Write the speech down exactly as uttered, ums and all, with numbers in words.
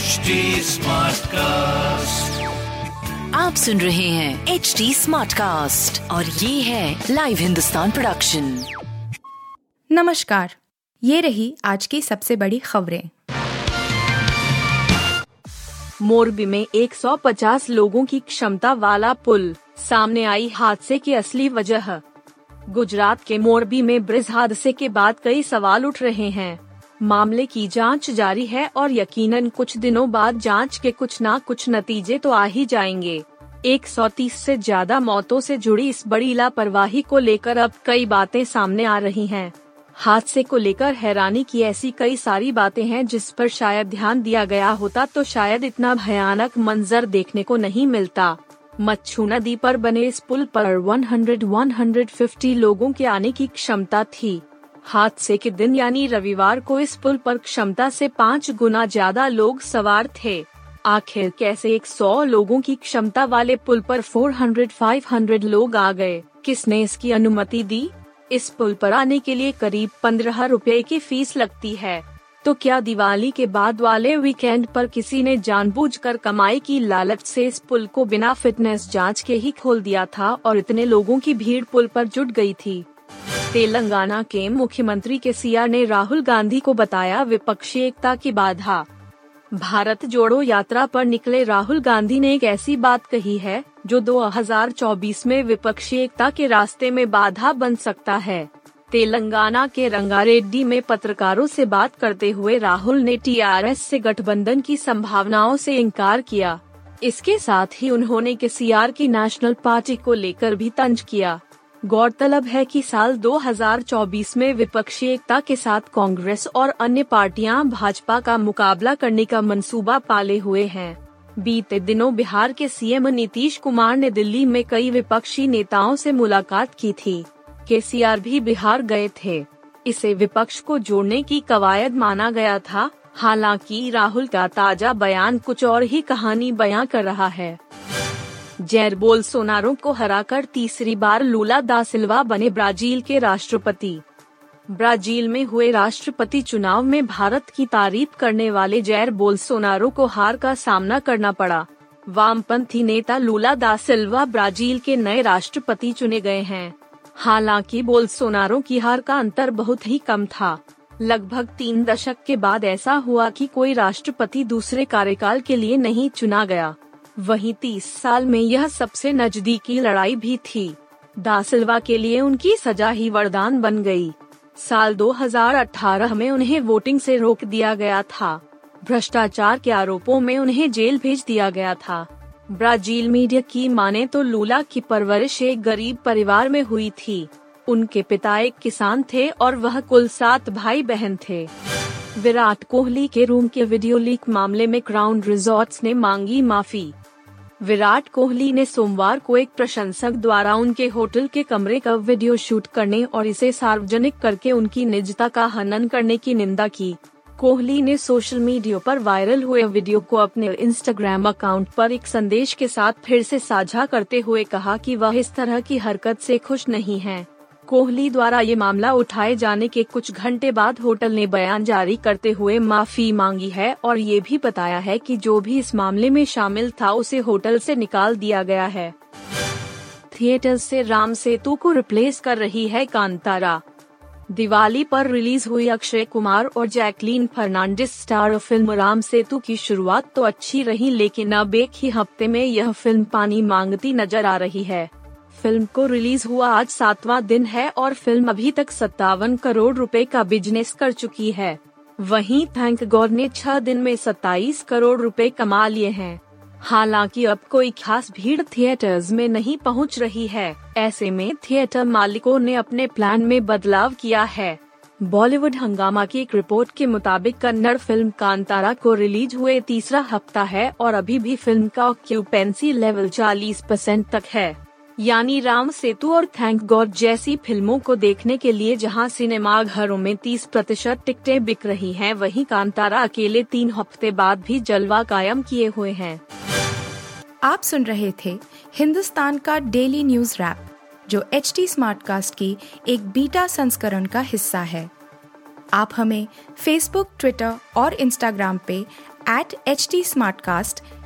H T Smartcast, आप सुन रहे हैं एच टी स्मार्टकास्ट और ये है लाइव हिंदुस्तान प्रोडक्शन। नमस्कार, ये रही आज की सबसे बड़ी खबरें। मोरबी में एक सौ पचास लोगों की क्षमता वाला पुल, सामने आई हादसे की असली वजह। गुजरात के मोरबी में ब्रिज हादसे के बाद कई सवाल उठ रहे हैं। मामले की जांच जारी है और यकीनन कुछ दिनों बाद जांच के कुछ ना कुछ नतीजे तो आ ही जाएंगे। एक सौ तीस से ज्यादा मौतों से जुड़ी इस बड़ी लापरवाही को लेकर अब कई बातें सामने आ रही हैं। हादसे को लेकर हैरानी की ऐसी कई सारी बातें हैं जिस पर शायद ध्यान दिया गया होता तो शायद इतना भयानक मंजर देखने को नहीं मिलता। मच्छू नदी पर बने इस पुल पर सौ से एक सौ पचास लोगों के आने की क्षमता थी। हादसे के दिन यानी रविवार को इस पुल पर क्षमता से पाँच गुना ज्यादा लोग सवार थे। आखिर कैसे एक सौ लोगों की क्षमता वाले पुल पर चार सौ से पाँच सौ लोग आ गए? किसने इसकी अनुमति दी? इस पुल पर आने के लिए करीब पंद्रह रुपए की फीस लगती है। तो क्या दिवाली के बाद वाले वीकेंड पर किसी ने जानबूझकर कमाई की लालच से इस पुल को बिना फिटनेस जांच के ही खोल दिया था और इतने लोगों की भीड़ पुल पर जुट गई थी? तेलंगाना के मुख्यमंत्री केसीआर ने राहुल गांधी को बताया विपक्षी एकता की बाधा। भारत जोड़ो यात्रा पर निकले राहुल गांधी ने एक ऐसी बात कही है जो दो हज़ार चौबीस में विपक्षी एकता के रास्ते में बाधा बन सकता है। तेलंगाना के रंगारेड्डी में पत्रकारों से बात करते हुए राहुल ने टीआरएस से गठबंधन की संभावनाओं से इनकार किया। इसके साथ ही उन्होंने केसीआर की नेशनल पार्टी को लेकर भी तंज किया। गौरतलब है कि साल दो हज़ार चौबीस में विपक्षी एकता के साथ कांग्रेस और अन्य पार्टियां भाजपा का मुकाबला करने का मंसूबा पाले हुए हैं। बीते दिनों बिहार के सीएम नीतीश कुमार ने दिल्ली में कई विपक्षी नेताओं से मुलाकात की थी। केसीआर भी बिहार गए थे। इसे विपक्ष को जोड़ने की कवायद माना गया था। हालांकि राहुल का ताजा बयान कुछ और ही कहानी बयां कर रहा है। जैर बोल्सोनारो को हराकर तीसरी बार लूला दा सिल्वा बने ब्राजील के राष्ट्रपति। ब्राजील में हुए राष्ट्रपति चुनाव में भारत की तारीफ करने वाले जैर बोल्सोनारो को हार का सामना करना पड़ा। वामपंथी नेता लूला दा सिल्वा ब्राजील के नए राष्ट्रपति चुने गए हैं। हालांकि बोल्सोनारो की हार का अंतर बहुत ही कम था। लगभग तीन दशक के बाद ऐसा हुआ कि कोई राष्ट्रपति दूसरे कार्यकाल के लिए नहीं चुना गया। वहीं तीस साल में यह सबसे नजदीकी लड़ाई भी थी। दा सिल्वा के लिए उनकी सजा ही वरदान बन गई। साल दो हज़ार अठारह में उन्हें वोटिंग से रोक दिया गया था। भ्रष्टाचार के आरोपों में उन्हें जेल भेज दिया गया था। ब्राजील मीडिया की माने तो लूला की परवरिश एक गरीब परिवार में हुई थी। उनके पिता एक किसान थे और वह कुल सात भाई बहन थे। विराट कोहली के रूम के वीडियो लीक मामले में क्राउन रिजॉर्ट्स ने मांगी माफी। विराट कोहली ने सोमवार को एक प्रशंसक द्वारा उनके होटल के कमरे का वीडियो शूट करने और इसे सार्वजनिक करके उनकी निजता का हनन करने की निंदा की। कोहली ने सोशल मीडिया पर वायरल हुए वीडियो को अपने इंस्टाग्राम अकाउंट पर एक संदेश के साथ फिर से साझा करते हुए कहा कि वह इस तरह की हरकत से खुश नहीं है। कोहली द्वारा ये मामला उठाए जाने के कुछ घंटे बाद होटल ने बयान जारी करते हुए माफी मांगी है और ये भी बताया है कि जो भी इस मामले में शामिल था उसे होटल से निकाल दिया गया है। थिएटर से राम सेतु को रिप्लेस कर रही है कांतारा। दिवाली पर रिलीज हुई अक्षय कुमार और Jacqueline Fernandez star film Ram Setu की शुरुआत तो अच्छी रही, लेकिन अब एक ही हफ्ते में यह फिल्म पानी मांगती नजर आ रही है। फिल्म को रिलीज हुआ आज सातवां दिन है और फिल्म अभी तक सत्तावन करोड़ रुपए का बिजनेस कर चुकी है। वहीं थैंक गॉड ने छह दिन में सत्ताईस करोड़ रुपए कमा लिए हैं। हालांकि अब कोई खास भीड़ थिएटर्स में नहीं पहुंच रही है। ऐसे में थिएटर मालिकों ने अपने प्लान में बदलाव किया है। बॉलीवुड हंगामा की एक रिपोर्ट के मुताबिक कन्नड़ फिल्म कांतारा को रिलीज हुए तीसरा हफ्ता है और अभी भी फिल्म का ऑक्यूपेंसी लेवल चालीस परसेंट तक है। यानी राम सेतु और थैंक गॉड जैसी फिल्मों को देखने के लिए जहां सिनेमाघरों में तीस प्रतिशत टिकटें बिक रही हैं, वहीं कांतारा अकेले तीन हफ्ते बाद भी जलवा कायम किए हुए हैं। आप सुन रहे थे हिंदुस्तान का डेली न्यूज रैप, जो एच टी स्मार्टकास्ट की एक बीटा संस्करण का हिस्सा है। आप हमें फेसबुक, ट्विटर और इंस्टाग्राम पे एट एच टी स्मार्टकास्ट